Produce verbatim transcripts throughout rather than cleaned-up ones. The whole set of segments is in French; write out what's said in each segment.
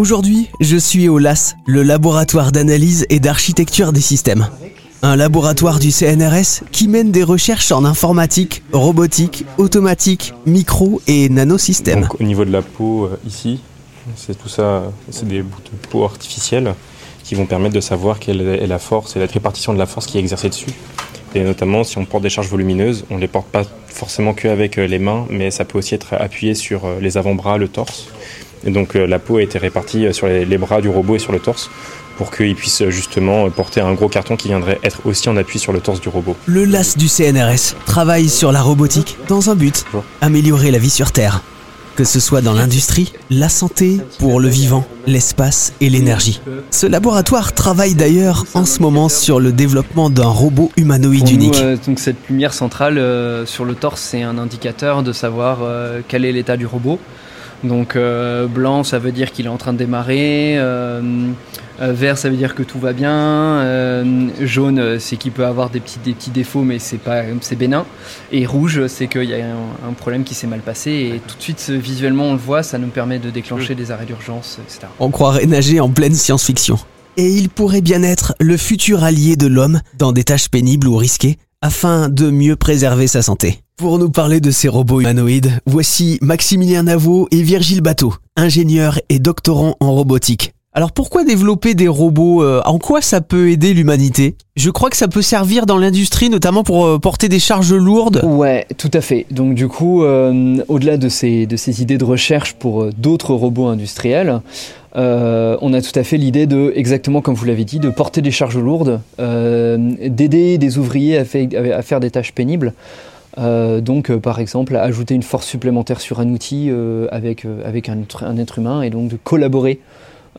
Aujourd'hui, je suis au L A A S, le laboratoire d'analyse et d'architecture des systèmes. Un laboratoire du C N R S qui mène des recherches en informatique, robotique, automatique, micro et nanosystèmes. Donc, au niveau de la peau, ici, c'est tout ça, c'est des bouts de peau artificiels qui vont permettre de savoir quelle est la force et la répartition de la force qui est exercée dessus. Et notamment, si on porte des charges volumineuses, on ne les porte pas forcément qu'avec les mains, mais ça peut aussi être appuyé sur les avant-bras, le torse. Et donc la peau a été répartie sur les bras du robot et sur le torse pour qu'il puisse justement porter un gros carton qui viendrait être aussi en appui sur le torse du robot. Le L A A S du C N R S travaille sur la robotique dans un but, améliorer la vie sur Terre. Que ce soit dans l'industrie, la santé, pour le vivant, l'espace et l'énergie. Ce laboratoire travaille d'ailleurs en ce moment sur le développement d'un robot humanoïde pour unique. Nous, euh, donc cette lumière centrale euh, sur le torse, c'est un indicateur de savoir euh, quel est l'état du robot. Donc euh, blanc, ça veut dire qu'il est en train de démarrer, euh, euh, vert, ça veut dire que tout va bien, euh, jaune, c'est qu'il peut avoir des petits, des petits défauts, mais c'est, pas, c'est bénin, et rouge, c'est qu'il y a un, un problème qui s'est mal passé, et tout de suite, visuellement, on le voit, ça nous permet de déclencher des arrêts d'urgence, et cetera. On croirait nager en pleine science-fiction. Et il pourrait bien être le futur allié de l'homme dans des tâches pénibles ou risquées, afin de mieux préserver sa santé. Pour nous parler de ces robots humanoïdes, voici Maximilien Navot et Virgile Bateau, ingénieurs et doctorants en robotique. Alors pourquoi développer des robots ? En quoi ça peut aider l'humanité ? Je crois que ça peut servir dans l'industrie, notamment pour porter des charges lourdes. Ouais, tout à fait. Donc du coup, euh, au-delà de ces, de ces idées de recherche pour euh, d'autres robots industriels, euh, on a tout à fait l'idée de, exactement comme vous l'avez dit, de porter des charges lourdes, euh, d'aider des ouvriers à, fait, à faire des tâches pénibles. Euh, donc euh, par exemple ajouter une force supplémentaire sur un outil euh, avec, euh, avec un, un être humain et donc de collaborer.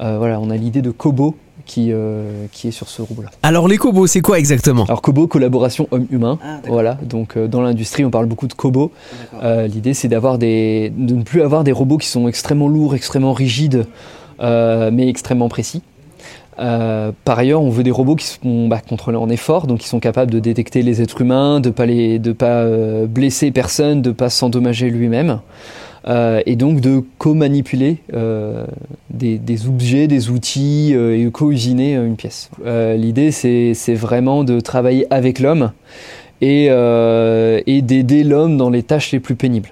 Euh, voilà, on a l'idée de Kobo qui, euh, qui est sur ce robot là. Alors les Kobo, c'est quoi exactement ? Alors Kobo, collaboration homme-humain. Ah, voilà, donc euh, dans l'industrie on parle beaucoup de Kobo. Euh, l'idée c'est d'avoir des, de ne plus avoir des robots qui sont extrêmement lourds, extrêmement rigides euh, mais extrêmement précis. Euh, par ailleurs, on veut des robots qui sont bah, contrôlés en effort, donc qui sont capables de détecter les êtres humains, de pas les, de pas euh, blesser personne, de pas s'endommager lui-même, euh, et donc de co-manipuler euh, des, des objets, des outils euh, et co-usiner une pièce. Euh, l'idée, c'est, c'est vraiment de travailler avec l'homme et, euh, et d'aider l'homme dans les tâches les plus pénibles.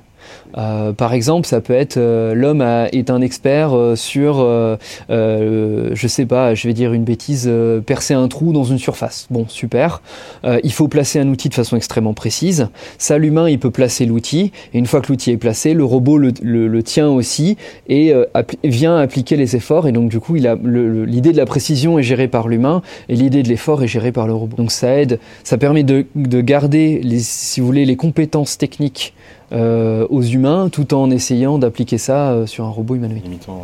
Euh, par exemple, ça peut être euh, l'homme a, est un expert euh, sur, euh, euh, je sais pas, je vais dire une bêtise, euh, percer un trou dans une surface. Bon, super. Euh, il faut placer un outil de façon extrêmement précise. Ça, l'humain, il peut placer l'outil. Et une fois que l'outil est placé, le robot le, le, le tient aussi et euh, app- vient appliquer les efforts. Et donc, du coup, il a le, le, l'idée de la précision est gérée par l'humain et l'idée de l'effort est gérée par le robot. Donc, ça aide, ça permet de, de garder, les, si vous voulez, les compétences techniques Euh, aux humains, tout en essayant d'appliquer ça euh, sur un robot humanoïde. En limitant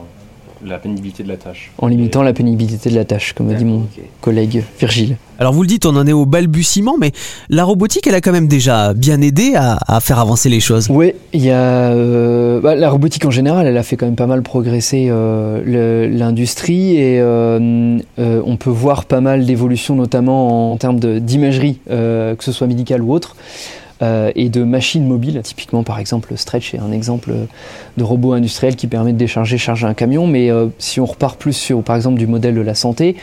euh, la pénibilité de la tâche. En limitant Et... la pénibilité de la tâche, comme a dit mon okay. collègue Virgile. Alors vous le dites, on en est au balbutiement, mais la robotique, elle a quand même déjà bien aidé à, à faire avancer les choses. Oui, il y a euh, bah, la robotique en général, elle a fait quand même pas mal progresser euh, le, l'industrie et euh, euh, on peut voir pas mal d'évolutions, notamment en, en termes de, d'imagerie, euh, que ce soit médicale ou autre. Euh, et de machines mobiles. Typiquement, par exemple, le Stretch est un exemple de robot industriel qui permet de décharger, charger un camion. Mais euh, si on repart plus sur, par exemple, du modèle de la santé,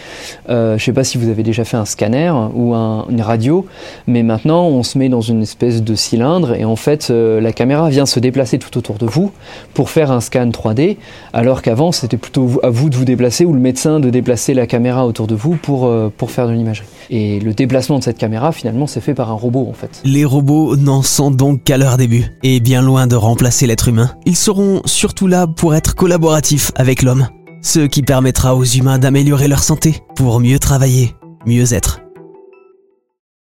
euh, je ne sais pas si vous avez déjà fait un scanner ou un, une radio, mais maintenant, on se met dans une espèce de cylindre et en fait, euh, la caméra vient se déplacer tout autour de vous pour faire un scan trois D, alors qu'avant, c'était plutôt à vous de vous déplacer ou le médecin de déplacer la caméra autour de vous pour, euh, pour faire de l'imagerie. Et le déplacement de cette caméra, finalement, c'est fait par un robot, en fait. Les robots n'en sont donc qu'à leur début. Et bien loin de remplacer l'être humain, ils seront surtout là pour être collaboratifs avec l'homme. Ce qui permettra aux humains d'améliorer leur santé, pour mieux travailler, mieux être.